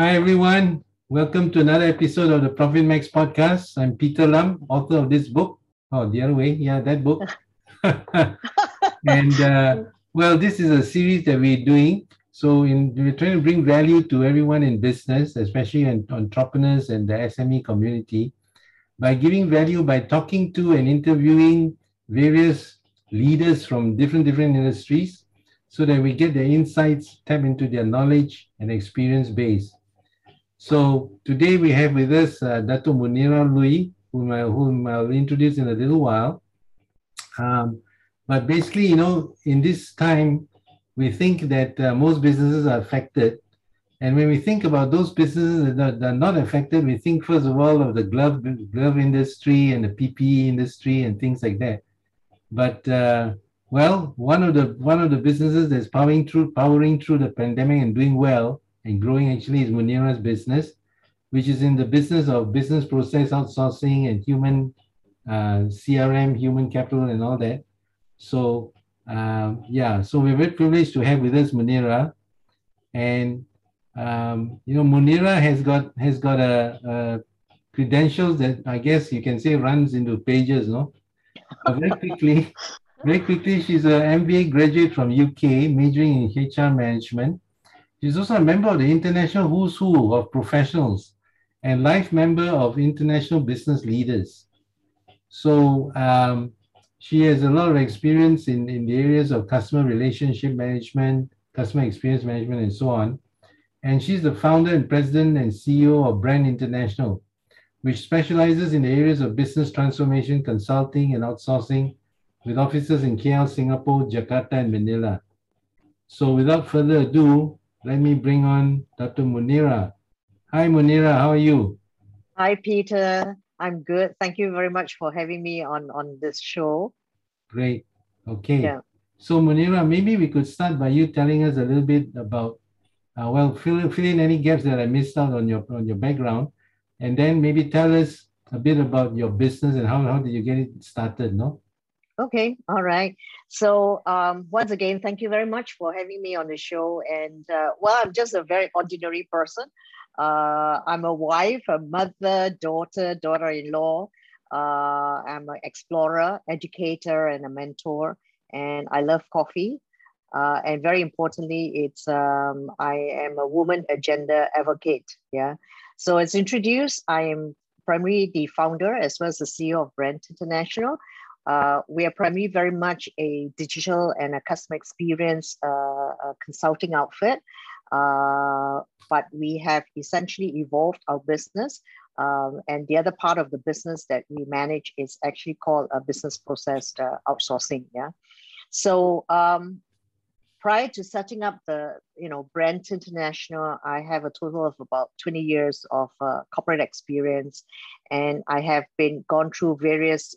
Hi everyone, welcome to another episode of the ProfitMAX Podcast. I'm Peter Lam, author of this book. Oh, the other way, yeah, that book. And well, this is a series that we're doing. So we're trying to bring value to everyone in business, especially entrepreneurs and the SME community, by giving value by talking to and interviewing various leaders from different industries, so that we get their insights, tap into their knowledge and experience base. So today we have with us Dato Munirah Looi, whom I'll introduce in a little while. But basically, you know, in this time, we think that most businesses are affected. And when we think about those businesses that are not affected, we think first of all of the glove industry and the PPE industry and things like that. But well, one of the businesses that's powering through the pandemic and doing well and growing actually is Munirah's business, which is in the business of business process outsourcing and human CRM, human capital, and all that. So so we're very privileged to have with us Munirah, and you know, Munirah has got a credentials that I guess you can say runs into pages, no? But very quickly, she's an MBA graduate from UK, majoring in HR management. She's also a member of the International Who's Who of Professionals and life member of International Business Leaders. So she has a lot of experience in the areas of customer relationship management, customer experience management, and so on. And she's the founder and president and CEO of Brandt International, which specializes in the areas of business transformation, consulting, and outsourcing, with offices in KL, Singapore, Jakarta, and Manila. So without further ado, let me bring on Dato Munirah. Hi Munirah, how are you? Hi Peter, I'm good. Thank you very much for having me on this show. Great, okay. Yeah. So Munirah, maybe we could start by you telling us a little bit about, fill in any gaps that I missed out on your background, and then maybe tell us a bit about your business and how did you get it started, no? Okay, all right. So once again, thank you very much for having me on the show. And well, I'm just a very ordinary person. I'm a wife, a mother, daughter-in-law. I'm an explorer, educator, and a mentor. And I love coffee. And very importantly, it's I am a woman agenda advocate. Yeah. So as introduced, I am primarily the founder as well as the CEO of Brandt International. We are primarily very much a digital and a customer experience consulting outfit, but we have essentially evolved our business. And the other part of the business that we manage is actually called a business process outsourcing. Yeah, so prior to setting up the Brandt International, I have a total of about 20 years of corporate experience, and I have gone through various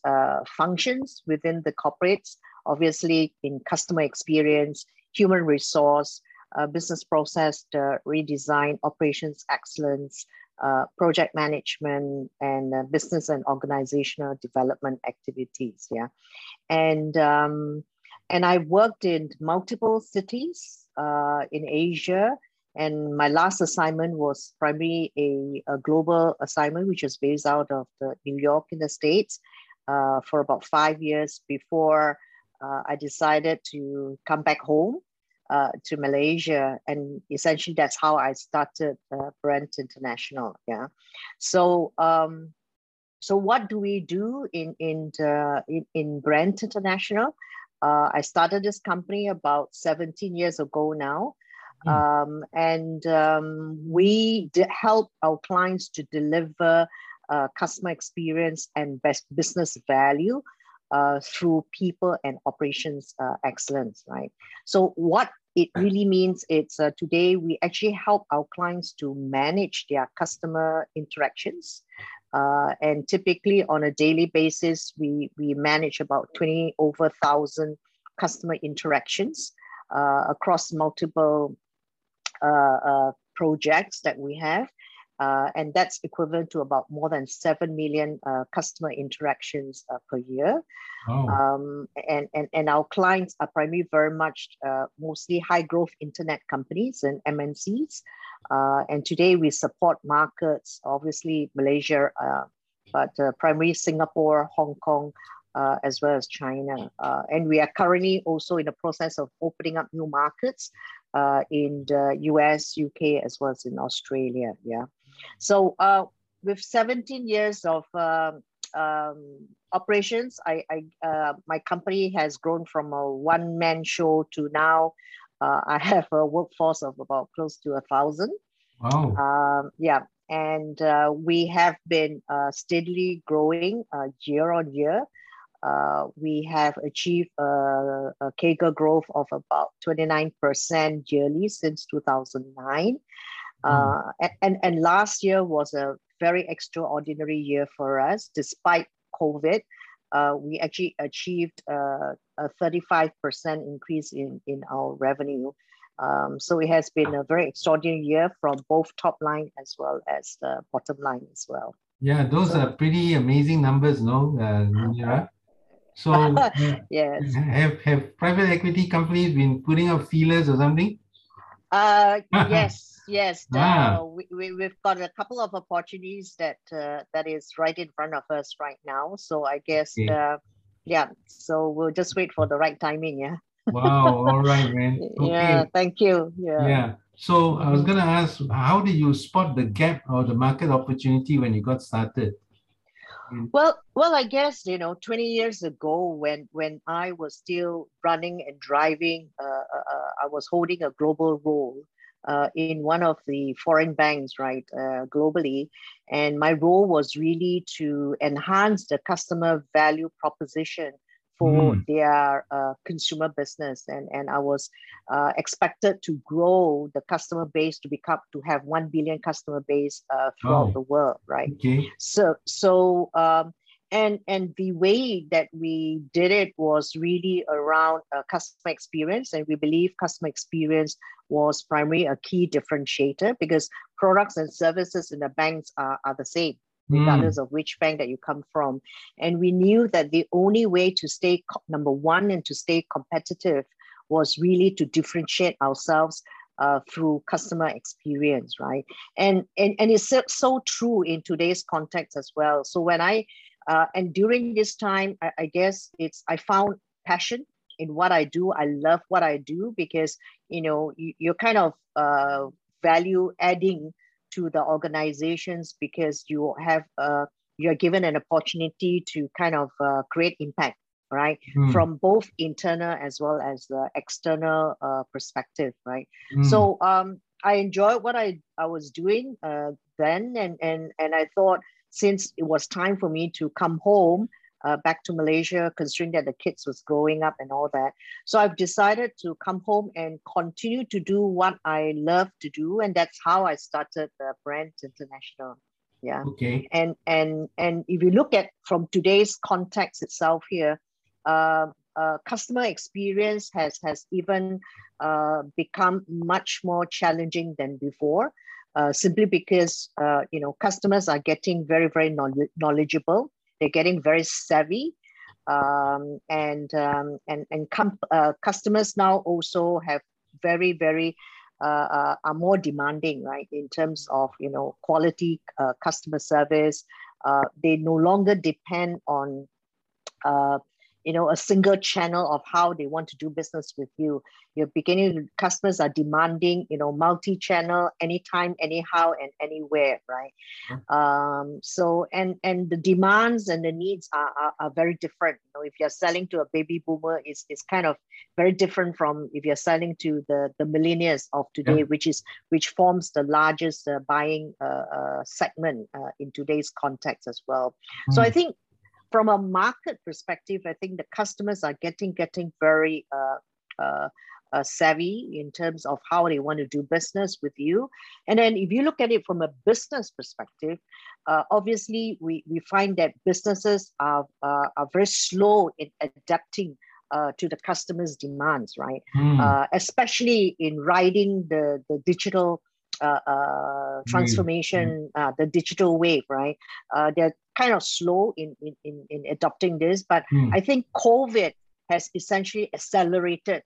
functions within the corporates, obviously in customer experience, human resource, business process redesign, operations excellence, project management, and business and organizational development activities. Yeah, and I worked in multiple cities in Asia, and my last assignment was primarily a global assignment, which was based out of New York in the States for about 5 years before I decided to come back home to Malaysia. And essentially that's how I started Brandt International, yeah. So, so what do we do in Brandt International? I started this company about 17 years ago now, and we help our clients to deliver customer experience and best business value through people and operations excellence, right? So what it really means is today we actually help our clients to manage their customer interactions. And typically on a daily basis, we manage about 20,000 customer interactions across multiple projects that we have. and that's equivalent to about more than 7 million customer interactions per year. Oh. And our clients are primarily very much mostly high growth internet companies and MNCs. And today we support markets, obviously Malaysia, but primarily Singapore, Hong Kong, as well as China. And we are currently also in the process of opening up new markets in the US, UK, as well as in Australia. Yeah. So with 17 years of operations, my company has grown from a one-man show to now I have a workforce of about close to 1,000. Wow. Yeah. And we have been steadily growing year on year. We have achieved a CAGR growth of about 29% yearly since 2009. Mm. And last year was a very extraordinary year for us. Despite COVID, we actually achieved a 35% increase in our revenue. So it has been a very extraordinary year from both top line as well as the bottom line as well. Yeah, those are pretty amazing numbers, no, Munirah? So yes. Have private equity companies been putting up feelers or something? Yes, yes. We've got a couple of opportunities that is right in front of us right now. So I guess, okay. Yeah, so we'll just wait for the right timing, yeah. Wow, all right, man. Okay. Yeah, thank you. Yeah. Yeah. So I was going to ask, how did you spot the gap or the market opportunity when you got started? Well, I guess, 20 years ago when I was still running and driving, I was holding a global role in one of the foreign banks, right, globally. And my role was really to enhance the customer value proposition for their consumer business. And I was expected to grow the customer base to have 1 billion customer base throughout the world, right? Okay. So the way that we did it was really around customer experience. And we believe customer experience was primarily a key differentiator because products and services in the banks are the same, regardless of which bank that you come from. And we knew that the only way to stay number one and to stay competitive was really to differentiate ourselves through customer experience, right? And it's so true in today's context as well. So when during this time, I guess I found passion in what I do. I love what I do because, you're kind of value adding to the organizations because you're given an opportunity to kind of create impact, right? From both internal as well as the external perspective, right? So I enjoyed what I was doing then, and I thought since it was time for me to come home back to Malaysia, considering that the kids was growing up and all that. So I've decided to come home and continue to do what I love to do. And that's how I started Brandt International. Yeah. Okay. And if you look at from today's context itself here, customer experience has even become much more challenging than before, simply because, customers are getting very, very knowledgeable. They're getting very savvy, and customers now also have very, very are more demanding, right? In terms of quality customer service, they no longer depend on a single channel of how they want to do business with you. Customers are demanding, multi-channel, anytime, anyhow, and anywhere, right? Mm-hmm. So the demands and the needs are very different. If you're selling to a baby boomer, it's kind of very different from if you're selling to the millennials of today, yeah, which forms the largest buying segment in today's context as well. Mm-hmm. So I think, from a market perspective, I think the customers are getting very savvy in terms of how they want to do business with you. And then if you look at it from a business perspective, obviously we find that businesses are very slow in adapting to the customer's demands, right? Especially in riding the digital transformation, the digital wave, right? They're kind of slow in adopting this, but I think COVID has essentially accelerated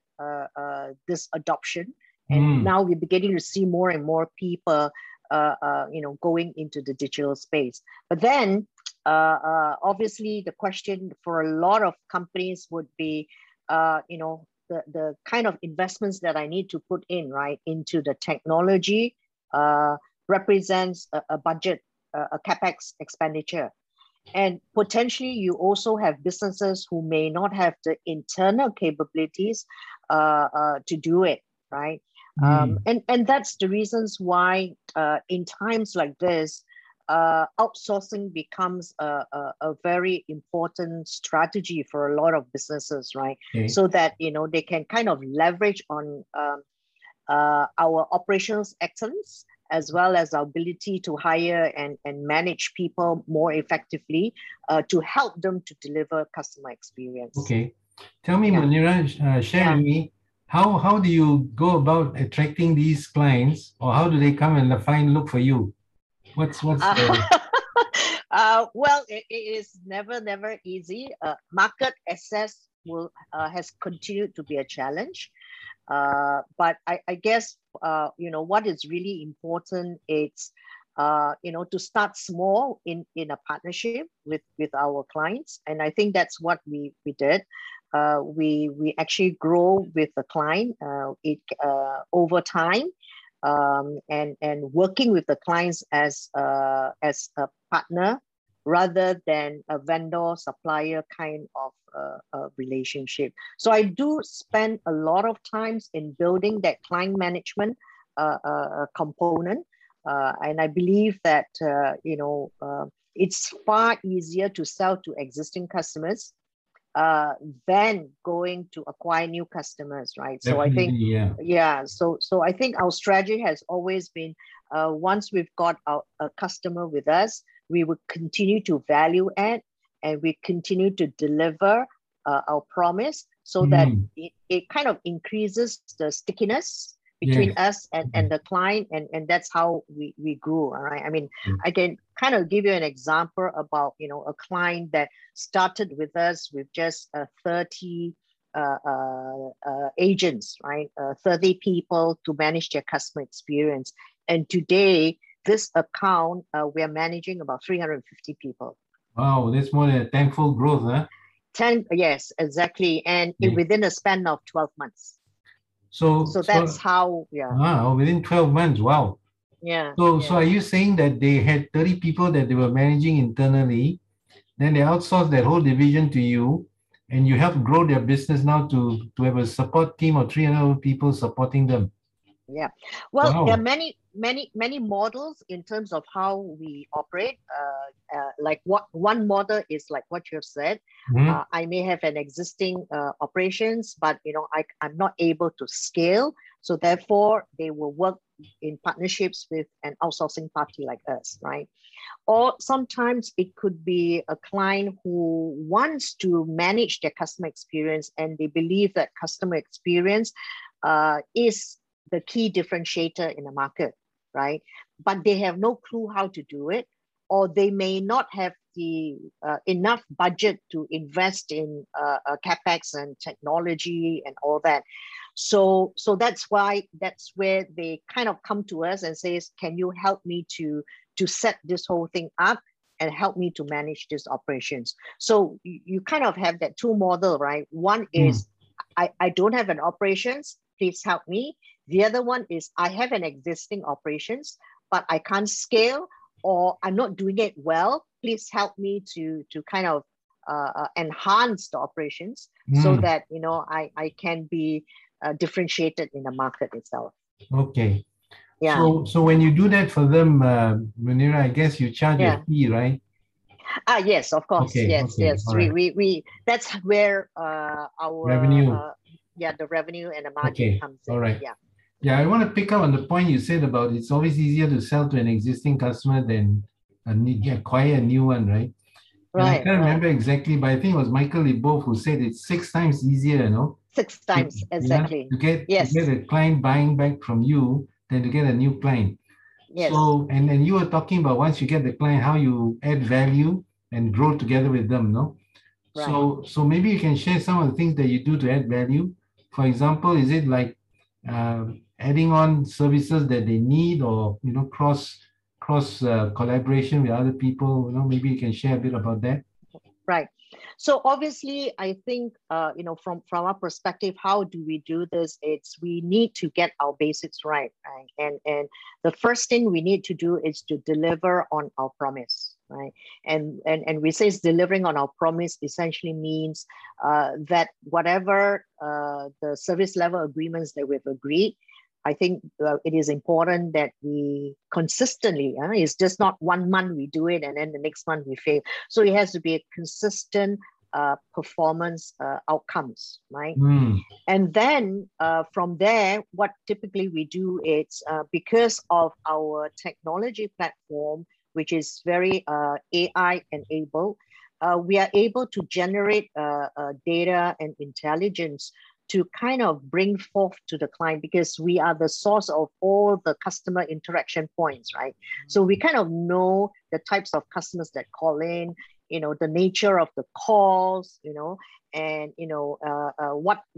this adoption. And now we're beginning to see more and more people, going into the digital space. But then, obviously, the question for a lot of companies would be, the kind of investments that I need to put in, right, into the technology represents a budget, a CapEx expenditure. And potentially, you also have businesses who may not have the internal capabilities to do it, right? And that's the reasons why in times like this, outsourcing becomes a very important strategy for a lot of businesses, right? So that, they can kind of leverage on our operational excellence, as well as our ability to hire and manage people more effectively to help them to deliver customer experience. Okay. Tell me, Munirah, share with me, how do you go about attracting these clients, or how do they come and look for you? What's the... well, it is never easy. Market access has continued to be a challenge. But I guess, what is really important is, to start small in a partnership with our clients. And I think that's what we did. We actually grow with the client over time. And working with the clients as a partner rather than a vendor-supplier kind of a relationship. So I do spend a lot of time in building that client management component. And I believe that, it's far easier to sell to existing customers than going to acquire new customers, right? So I think, So I think our strategy has always been, once we've got a customer with us, we would continue to value add, and we continue to deliver our promise, so that it kind of increases the stickiness between us and the client, and that's how we grew, all right? I mean, I can kind of give you an example about, a client that started with us with just 30 agents, right? 30 people to manage their customer experience. And today, this account, we're managing about 350 people. Wow, that's more than a tenfold growth, huh? Yes, exactly. And within a span of 12 months. So that's how, within 12 months, wow. Yeah. So are you saying that they had 30 people that they were managing internally, then they outsourced that whole division to you, and you help grow their business now to have a support team of 300 people supporting them? Yeah. Well, there are many models in terms of how we operate. Like one model is like what you have said. I may have an existing operations, but I'm not able to scale. So therefore, they will work in partnerships with an outsourcing party like us, right? Or sometimes it could be a client who wants to manage their customer experience, and they believe that customer experience is the key differentiator in the market, right? But they have no clue how to do it, or they may not have the enough budget to invest in CapEx and technology and all that. So that's where they kind of come to us and says, can you help me to set this whole thing up and help me to manage these operations? So you kind of have that two model, right? One is, I don't have an operations, please help me. The other one is, I have an existing operations, but I can't scale, or I'm not doing it well. Please help me to kind of enhance the operations so that, I can be differentiated in the market itself. Okay. Yeah. So when you do that for them, Munirah, I guess you charge a fee, right? Ah, yes, of course. Okay. Yes. Right. We that's where our revenue. The revenue and the margin comes in. All right. Yeah, I want to pick up on the point you said about it's always easier to sell to an existing customer than acquire a new one, right? Right. And I can't remember exactly, but I think it was Michael Leboeuf who said it's 6 times easier, Six times, exactly. To get a client buying back from you than to get a new client. Yes. So, and then you were talking about once you get the client, how you add value and grow together with them, no? Right. So maybe you can share some of the things that you do to add value. For example, is it like adding on services that they need, or, you know, cross collaboration with other people? You know, maybe you can share a bit about that. Right. So obviously, I think, you know, from our perspective, how do we do this? It's we need to get our basics right, right? And the first thing we need to do is to deliver on our promise, right? And we say delivering on our promise essentially means that whatever the service level agreements that we've agreed, I think it is important that we consistently, it's just not 1 month we do it and then the next month we fail. So it has to be a consistent performance outcomes, right? Mm. And then from there, what typically we do is because of our technology platform, which is very AI enabled, we are able to generate data and intelligence to kind of bring forth to the client, because we are the source of all the customer interaction points, right? So we kind of know the types of customers that call in, you know, the nature of the calls, you know, and, you know,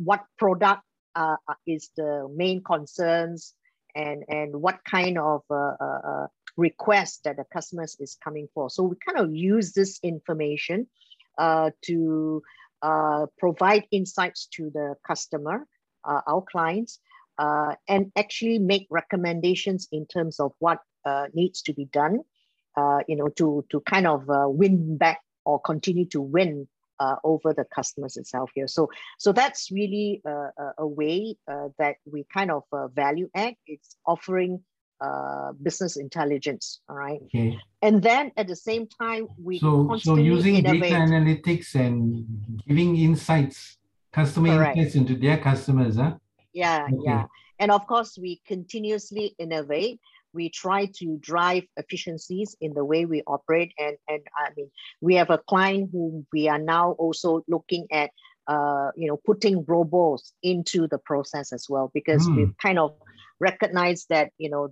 what product is the main concerns, and what kind of request that the customers is coming for. So we kind of use this information to provide insights to the customer, our clients, and actually make recommendations in terms of what needs to be done, you know, to kind of win back or continue to win over the customers itself here. So that's really a way that we kind of value add. It's offering business intelligence, all right? Okay. And then at the same time, we constantly using innovate. Data analytics and giving insights, customer Correct. Insights into their customers, huh? Yeah, okay. Yeah. And of course, we continuously innovate. We try to drive efficiencies in the way we operate. And I mean, we have a client whom we are now also looking at, you know, putting robots into the process as well, because we've kind of recognize that, you know,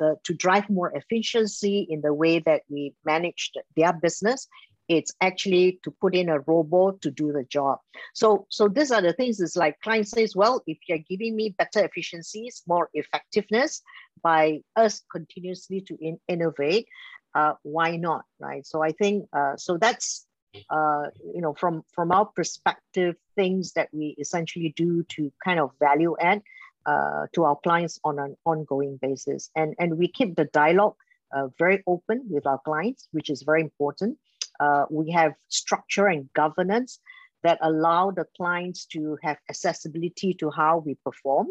to drive more efficiency in the way that we manage their business, it's actually to put in a robot to do the job. So these are the things. It's like client says, well, if you're giving me better efficiencies, more effectiveness by us continuously to innovate, why not, right? So I think, so that's, you know, from our perspective, things that we essentially do to kind of value add to our clients on an ongoing basis. And we keep the dialogue very open with our clients, which is very important. We have structure and governance that allow the clients to have accessibility to how we perform.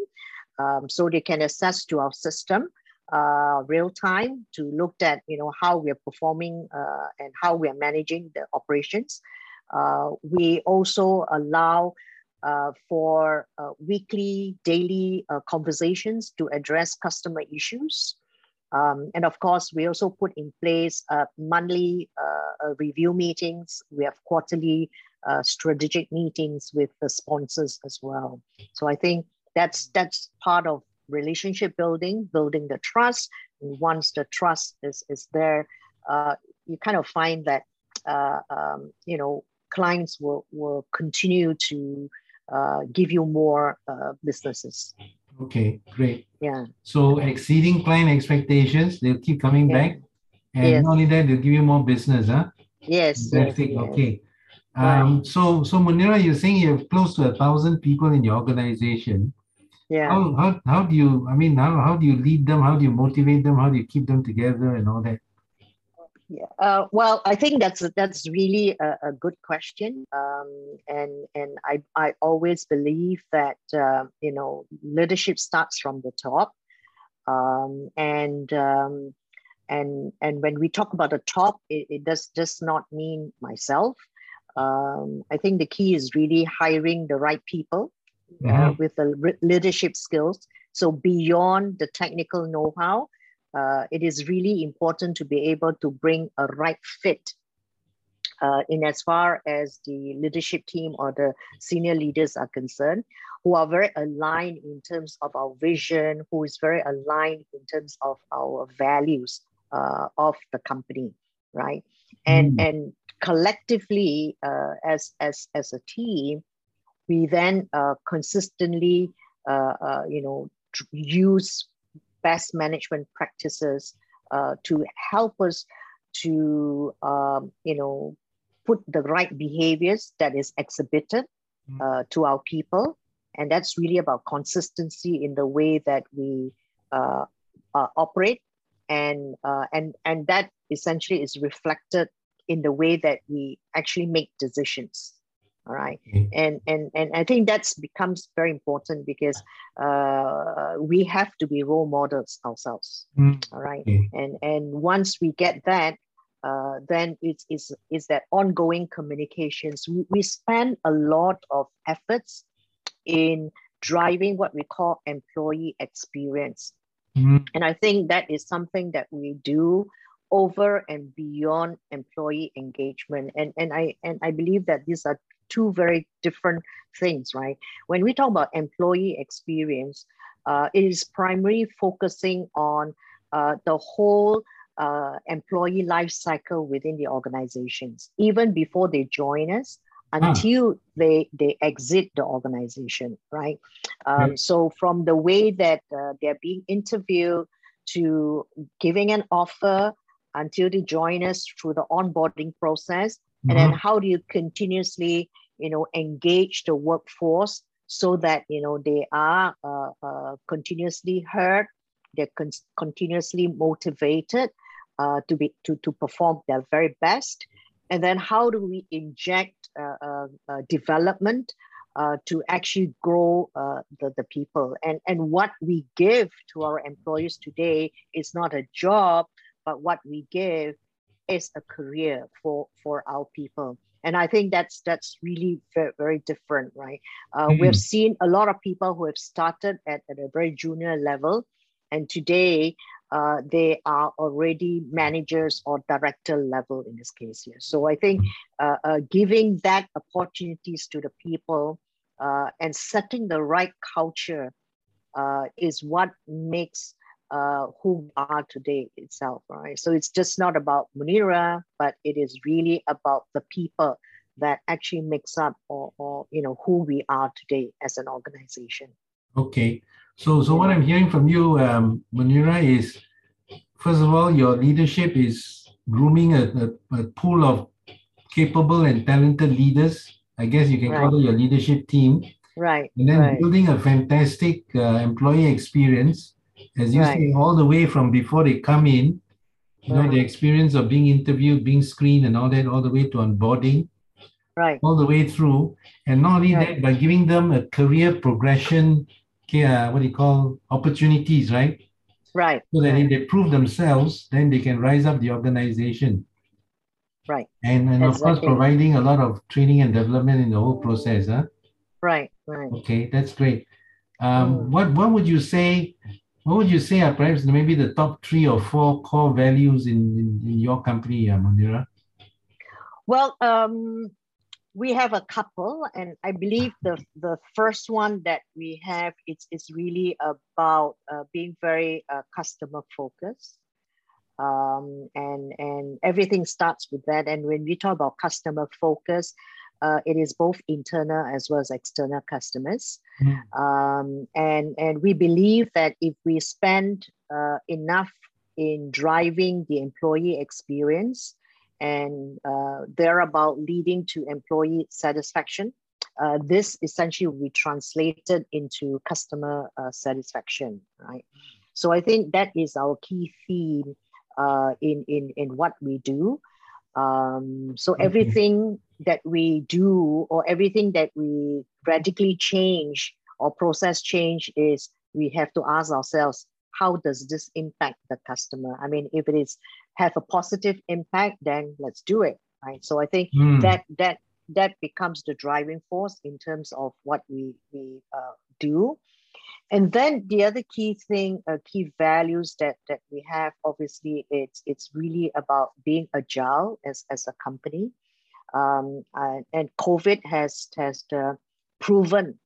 So they can access to our system real time to look at, you know, how we are performing and how we are managing the operations. We also allow for weekly, daily conversations to address customer issues. And of course, we also put in place monthly review meetings. We have quarterly strategic meetings with the sponsors as well. So I think that's part of relationship building, building the trust. And once the trust is there, you kind of find that, you know, clients will continue to give you more businesses. Okay, great. Yeah. So exceeding client expectations, they'll keep coming back. And not only that, they'll give you more business, huh? Yes. Fantastic. Yes. Okay. Right. So Munirah, you're saying you have close to 1,000 people in your organization. Yeah. How do you, I mean, how do you lead them? How do you motivate them? How do you keep them together and all that? Yeah. Well, I think that's really a good question, and I always believe that you know, leadership starts from the top, and when we talk about the top, it does just not mean myself. I think the key is really hiring the right people with the leadership skills. So beyond the technical know-how, it is really important to be able to bring a right fit in as far as the leadership team or the senior leaders are concerned. who are very aligned in terms of our vision, who is very aligned in terms of our values of the company, right? And collectively, as a team, we then consistently, use best management practices to help us to, put the right behaviors that is exhibited to our people. And that's really about consistency in the way that we operate. And that essentially is reflected in the way that we actually make decisions. All right. And I think that becomes very important because we have to be role models ourselves. All right. And once we get that, then it's that ongoing communications. We spend a lot of efforts in driving what we call employee experience. And I think that is something that we do over and beyond employee engagement. And I believe that these are two very different things, right? When we talk about employee experience, it is primarily focusing on the whole employee life cycle within the organizations, even before they join us, until they exit the organization, right? So from the way that they're being interviewed to giving an offer until they join us through the onboarding process, and then how do you continuously, engage the workforce so that, they are continuously heard, they're continuously motivated to perform their very best. And then how do we inject development to actually grow the people? And what we give to our employees today is not a job, but what we give is a career for our people. And I think that's really very, very different, right? We've seen a lot of people who have started at a very junior level, and today they are already managers or director level in this case here. So I think giving that opportunities to the people and setting the right culture is what makes who are today itself, right? So it's just not about Munirah, but it is really about the people that actually makes up or who we are today as an organization. Okay. So what I'm hearing from you, Munirah, is first of all, your leadership is grooming a pool of capable and talented leaders. I guess you can call it your leadership team. Right. And then building a fantastic employee experience, as you say, all the way from before they come in, you know, the experience of being interviewed, being screened and all that, all the way to onboarding, all the way through. And not only that, but giving them a career progression opportunities, right? Right. So that if they prove themselves, then they can rise up the organization. Right. And of course, providing a lot of training and development in the whole process, huh? Right, right. Okay, that's great. What would you say are perhaps maybe the top 3 or 4 core values in your company, Munirah? Well, we have a couple, and I believe the first one that we have is really about being very customer focused, and everything starts with that. And when we talk about customer focus, it is both internal as well as external customers, and we believe that if we spend enough in driving the employee experience, and thereabout leading to employee satisfaction. This essentially will be translated into customer satisfaction, right? So I think that is our key theme in what we do. So everything that we do or everything that we radically change or process change is we have to ask ourselves, how does this impact the customer? I mean, if it is have a positive impact, then let's do it, right? So I think that becomes the driving force in terms of what we do. And then the other key thing, key values that we have, obviously, it's really about being agile as a company. And COVID has proven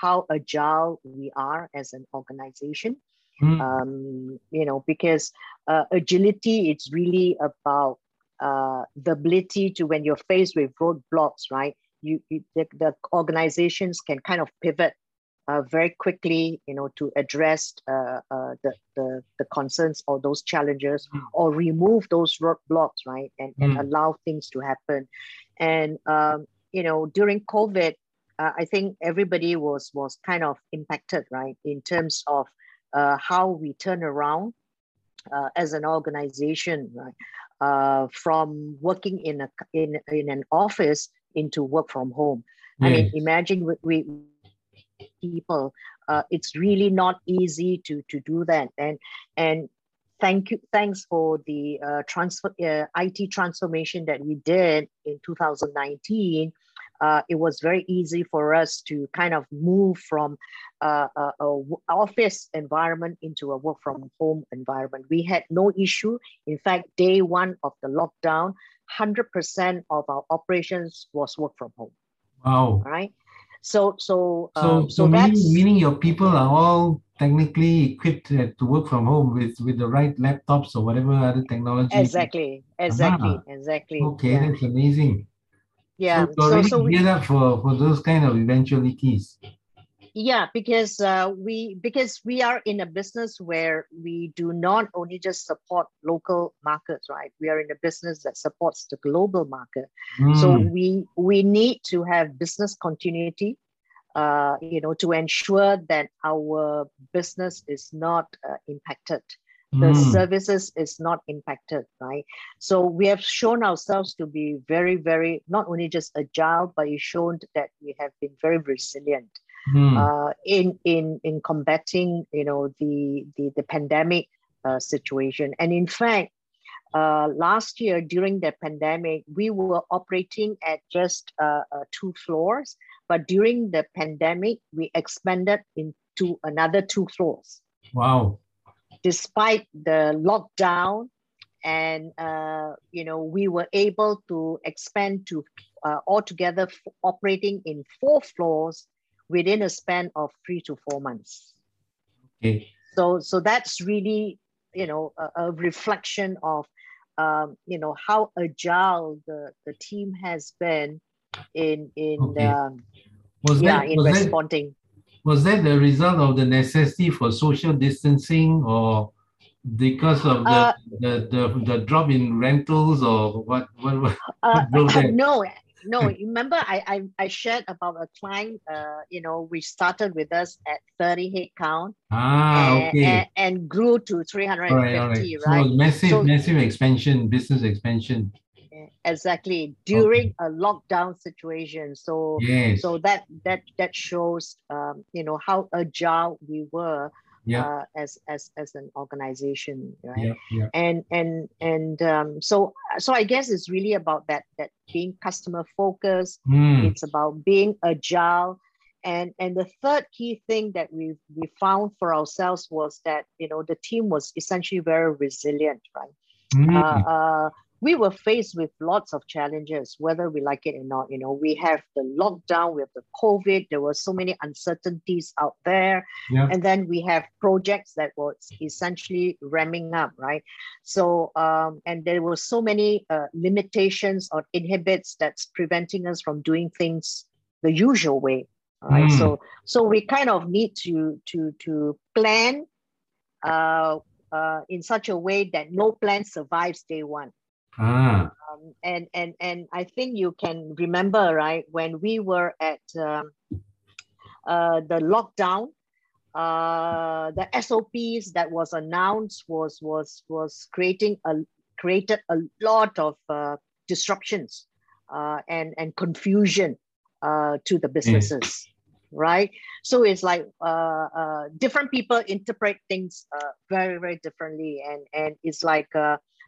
how agile we are as an organization. Because agility, it's really about the ability to, when you're faced with roadblocks, right? The organizations can kind of pivot very quickly, to address the concerns or those challenges, or remove those roadblocks, right? And allow things to happen. And during COVID, I think everybody was kind of impacted, right? In terms of how we turn around as an organization, right? From working in an office into work from home. Yes. I mean, imagine we people, it's really not easy to do that. And thanks for the IT transformation that we did in 2019. It was very easy for us to kind of move from an office environment into a work from home environment. We had no issue. In fact, day one of the lockdown, 100% of our operations was work from home. Wow! Right. So meaning your people are all technically equipped to work from home with the right laptops or whatever other technology. Exactly. Okay, yeah. That's amazing. Yeah, so we geared up for those kind of eventualities. Yeah, because we are in a business where we do not only just support local markets, right? We are in a business that supports the global market. So we need to have business continuity, to ensure that our business is not impacted. The services is not impacted, right? So we have shown ourselves to be very, very, not only just agile, but it's shown that we have been very resilient in combating, the pandemic situation. And in fact, last year during the pandemic, we were operating at just 2 floors, but during the pandemic, we expanded into another 2 floors. Wow. Despite the lockdown, and we were able to expand to altogether operating in 4 floors within a span of 3 to 4 months. Okay. So that's really a reflection of how agile the team has been in okay. Responding. Was that the result of the necessity for social distancing, or because of the drop in rentals, or what drove that? No. Remember, I shared about a client, we started with us at 30 headcount and grew to 350, right? So massive expansion, business expansion. Exactly, during a lockdown situation. So that shows how agile we were as an organization, right? So I guess it's really about that being customer focused. It's about being agile, and the third key thing that we found for ourselves was that the team was essentially very resilient, right? We were faced with lots of challenges, whether we like it or not. We have the lockdown, we have the COVID, there were so many uncertainties out there. And then we have projects that were essentially ramming up, right? So, and there were so many limitations or inhibits that's preventing us from doing things the usual way, right? So we kind of need to plan in such a way that no plan survives day one. And I think you can remember, right, when we were at the lockdown, the SOPs that was announced was created a lot of disruptions and confusion to the businesses. Right, so it's like different people interpret things very, very differently, and it's like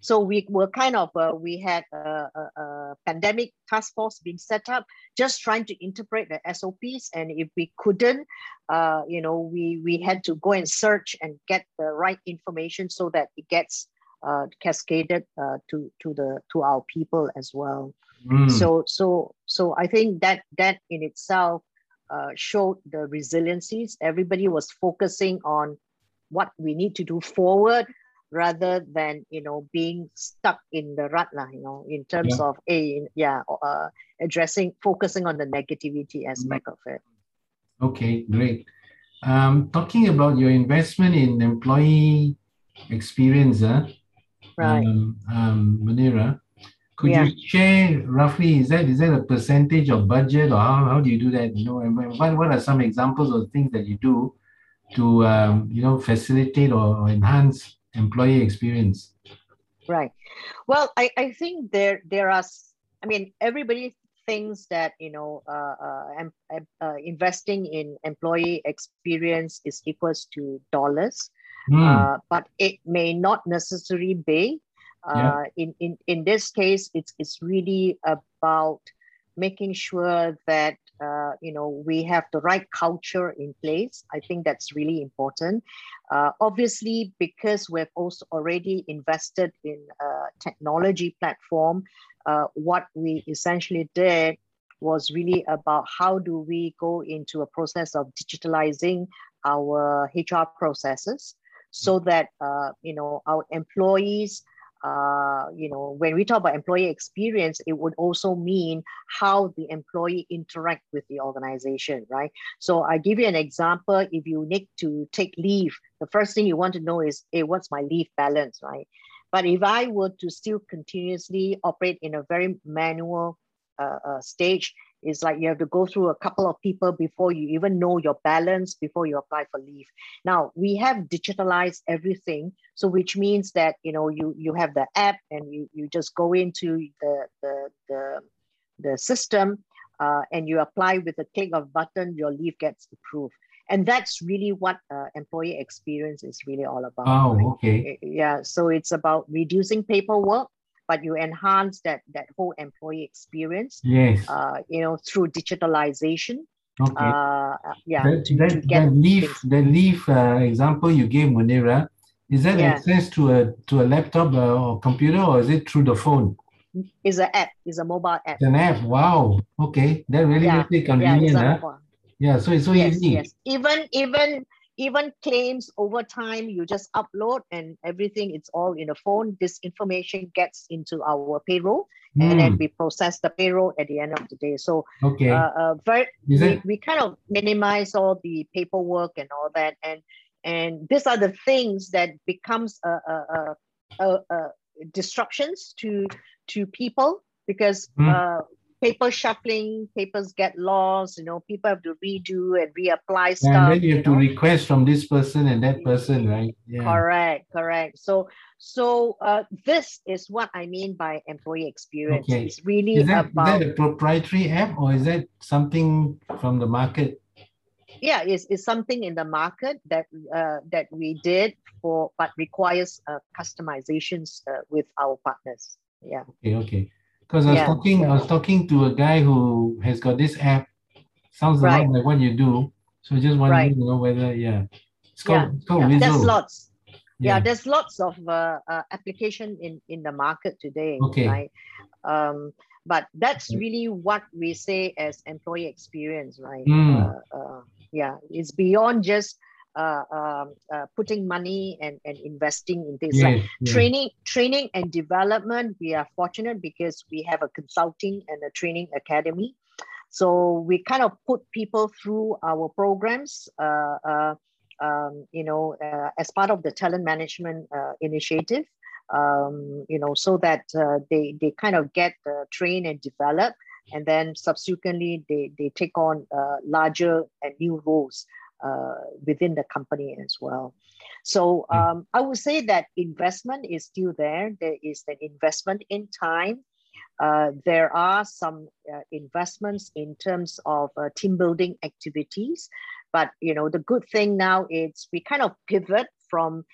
so we were kind of we had a pandemic task force being set up, just trying to interpret the SOPs, and if we couldn't, we had to go and search and get the right information so that it gets cascaded to our people as well. So I think that in itself showed the resiliencies. Everybody was focusing on what we need to do forward rather than, you know, being stuck in the rut, you know, in terms of focusing on the negativity aspect of it. Okay, great. Talking about your investment in employee experience, Munirah, could you share roughly, is that a percentage of budget, or how do you do that? You know, and what are some examples of things that you do to facilitate or enhance employee experience? Right. Well, I think there are. I mean, everybody thinks that investing in employee experience is equals to dollars, but it may not necessarily be. In this case, it's really about making sure that we have the right culture in place. I think that's really important. Obviously, because we've also already invested in a technology platform, what we essentially did was really about how do we go into a process of digitalizing our HR processes so that, our employees, when we talk about employee experience, it would also mean how the employee interact with the organization, right? So I give you an example. If you need to take leave, the first thing you want to know is, hey, what's my leave balance, right? But if I were to still continuously operate in a very manual stage, it's like you have to go through a couple of people before you even know your balance, before you apply for leave. Now, we have digitalized everything. So which means that, you have the app and you just go into the system and you apply with a click of button, your leave gets approved. And that's really what employee experience is really all about. Oh, right? Okay. Yeah, so it's about reducing paperwork, but you enhance that whole employee experience, through digitalization. Okay. The leave example you gave, Munirah, is that access to a laptop or computer, or is it through the phone? It's an app. It's a mobile app. It's an app. Wow. Okay. That really makes it convenient. So it's so easy. Yes. Even claims over time, you just upload and everything, it's all in the phone. This information gets into our payroll and then we process the payroll at the end of the day. So we kind of minimize all the paperwork and all that. And these are the things that becomes disruptions to people because paper shuffling, papers get lost, people have to redo and reapply stuff. And then you have to request from this person and that person, right? Yeah. Correct. So this is what I mean by employee experience. Okay. It's really about... Is that a proprietary app or is that something from the market? Yeah, it's something in the market that we did but requires customizations with our partners. Yeah. Okay. Because I was talking to a guy who has got this app. Sounds a lot like what you do. So just wondering, whether it's called There's lots. Yeah, there's lots of application in the market today. Okay. Right? But that's really what we say as employee experience, right? It's beyond just putting money and investing in things training and development. We are fortunate because we have a consulting and a training academy, so we kind of put people through our programs as part of the talent management initiative, so that they kind of get trained and developed, and then subsequently they take on larger and new roles within the company as well. So I would say that investment is still there. There is an investment in time. There are some investments in terms of team building activities. But, the good thing now is we kind of pivot from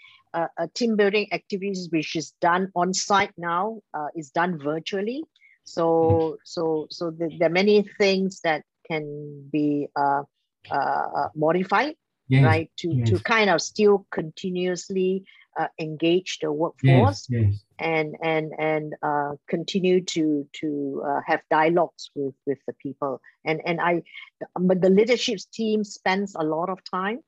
team building activities, which is done on site now, is done virtually. So there are many things that can be modified yes, right? To kind of still continuously engage the workforce, yes. and continue to have dialogues with the people. But the leadership team spends a lot of time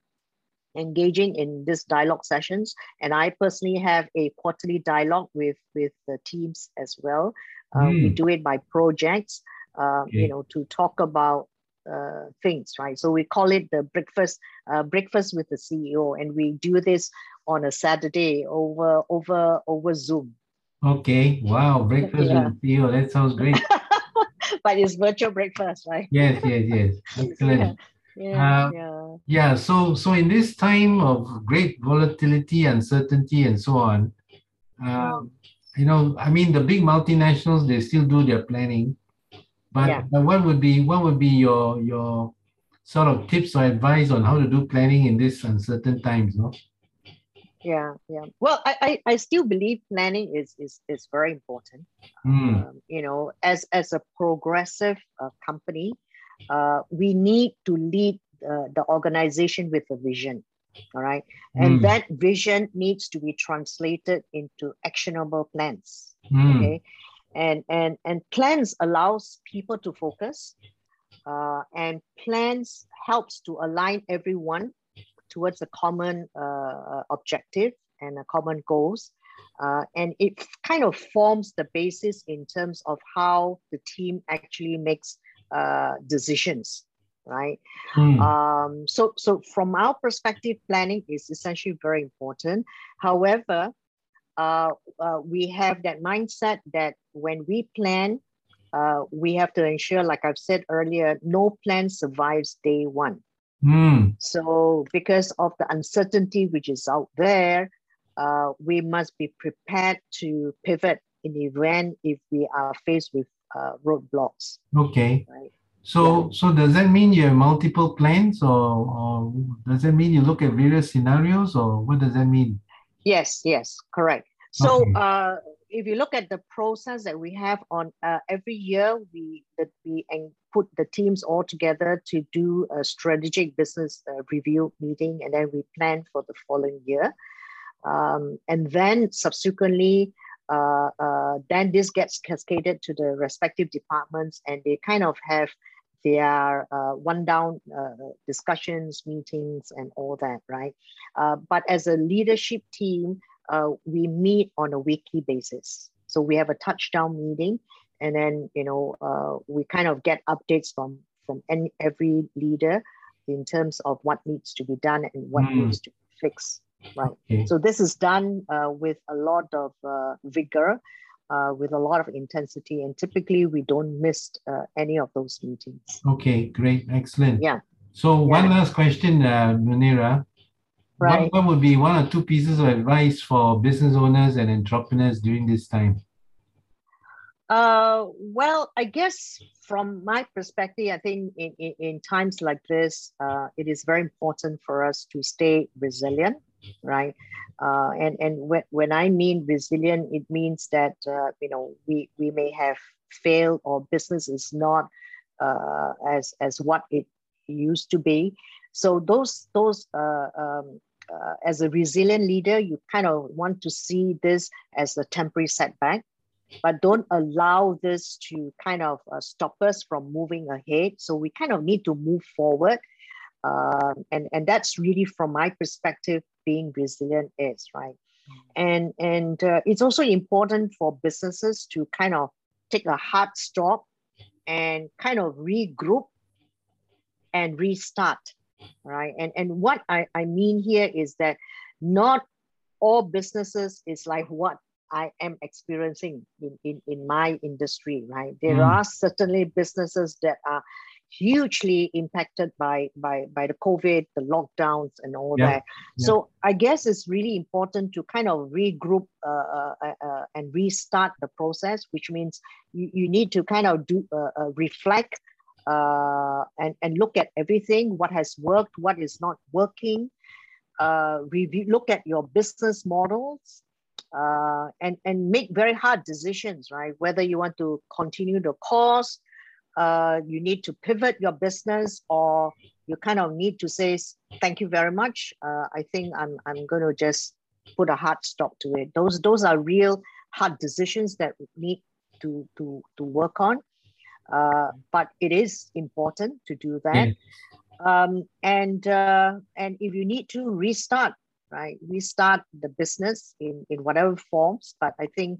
engaging in these dialogue sessions, and I personally have a quarterly dialogue with the teams as well. We do it by projects, to talk about things, right? So we call it the breakfast with the CEO, and we do this on a Saturday over Zoom. Okay, wow, breakfast with the CEO. That sounds great. But it's virtual breakfast, right? Yes. Excellent. Yeah. So in this time of great volatility, uncertainty, and so on, the big multinationals, they still do their planning. But, but what would be your sort of tips or advice on how to do planning in these uncertain times, no? Yeah. Well, I still believe planning is very important. As a progressive company, we need to lead the organization with a vision, all right? And that vision needs to be translated into actionable plans, okay? And plans allows people to focus, and plans helps to align everyone towards a common objective and a common goals. And it kind of forms the basis in terms of how the team actually makes decisions, right? So from our perspective, planning is essentially very important. However, we have that mindset that when we plan, we have to ensure, like I've said earlier, no plan survives day one. So because of the uncertainty which is out there, we must be prepared to pivot in the event if we are faced with roadblocks. Okay. Right? So does that mean you have multiple plans, or does that mean you look at various scenarios, or what does that mean? Yes, correct. So if you look at the process that we have on every year, we put the teams all together to do a strategic business review meeting, and then we plan for the following year. And then subsequently, then this gets cascaded to the respective departments, and they kind of have their one-down discussions, meetings, and all that, right? But as a leadership team, we meet on a weekly basis. So we have a touchdown meeting, and then we kind of get updates from every leader in terms of what needs to be done and what needs to be fixed, right? Okay. So this is done with a lot of vigor, with a lot of intensity, and typically we don't miss any of those meetings. Okay, great, excellent. Yeah. So one last question, Munirah. Right. What would be one or two pieces of advice for business owners and entrepreneurs during this time? Well, I guess from my perspective, I think in times like this, it is very important for us to stay resilient, right? And when I mean resilient, it means that we may have failed, or business is not as what it used to be. So those as a resilient leader, you kind of want to see this as a temporary setback, but don't allow this to kind of stop us from moving ahead. So we kind of need to move forward. And that's really, from my perspective, being resilient is, right? And it's also important for businesses to kind of take a hard stop and kind of regroup and restart, right? And what I mean here is that not all businesses is like what I am experiencing in my industry, right? There are certainly businesses that are hugely impacted by the COVID, the lockdowns, and all that. Yeah. So I guess it's really important to kind of regroup and restart the process, which means you need to kind of do reflect and look at everything, what has worked, what is not working, review, look at your business models, and make very hard decisions, right? Whether you want to continue the course, you need to pivot your business, or you kind of need to say, thank you very much. I think I'm going to just put a hard stop to it. Those are real hard decisions that we need to work on. But it is important to do that. And if you need to restart, right? Restart the business in whatever forms. But I think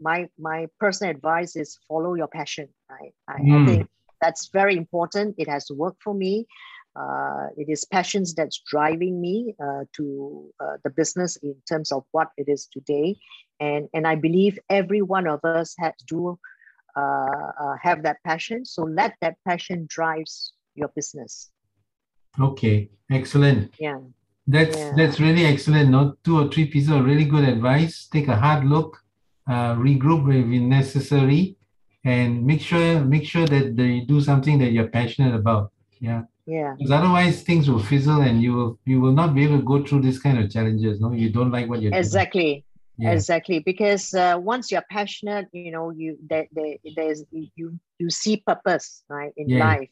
my personal advice is follow your passion, right? I think that's very important. It has to work for me. It is passions that's driving me to the business in terms of what it is today. And I believe every one of us has to have that passion. So let that passion drives your business. Okay, excellent. Yeah. That's really excellent. No? 2 or 3 pieces of really good advice. Take a hard look, regroup when necessary, and make sure that you do something that you're passionate about. Yeah. Yeah. Because otherwise things will fizzle and you will not be able to go through this kind of challenges. No, you don't like what you're doing. Yeah. Exactly, because once you're passionate, you know, you see purpose, right, in life,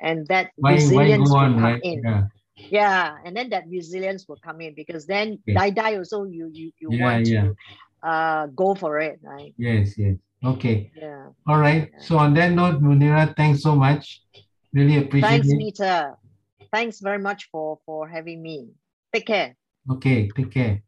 and that resilience will come in. Yeah, and then that resilience will come in, because then die also you want to go for it, right? Yes. Okay. Yeah. All right. Yeah. So on that note, Munirah, thanks so much. Really appreciate it. Thanks, Peter. Thanks very much for having me. Take care. Okay. Take care.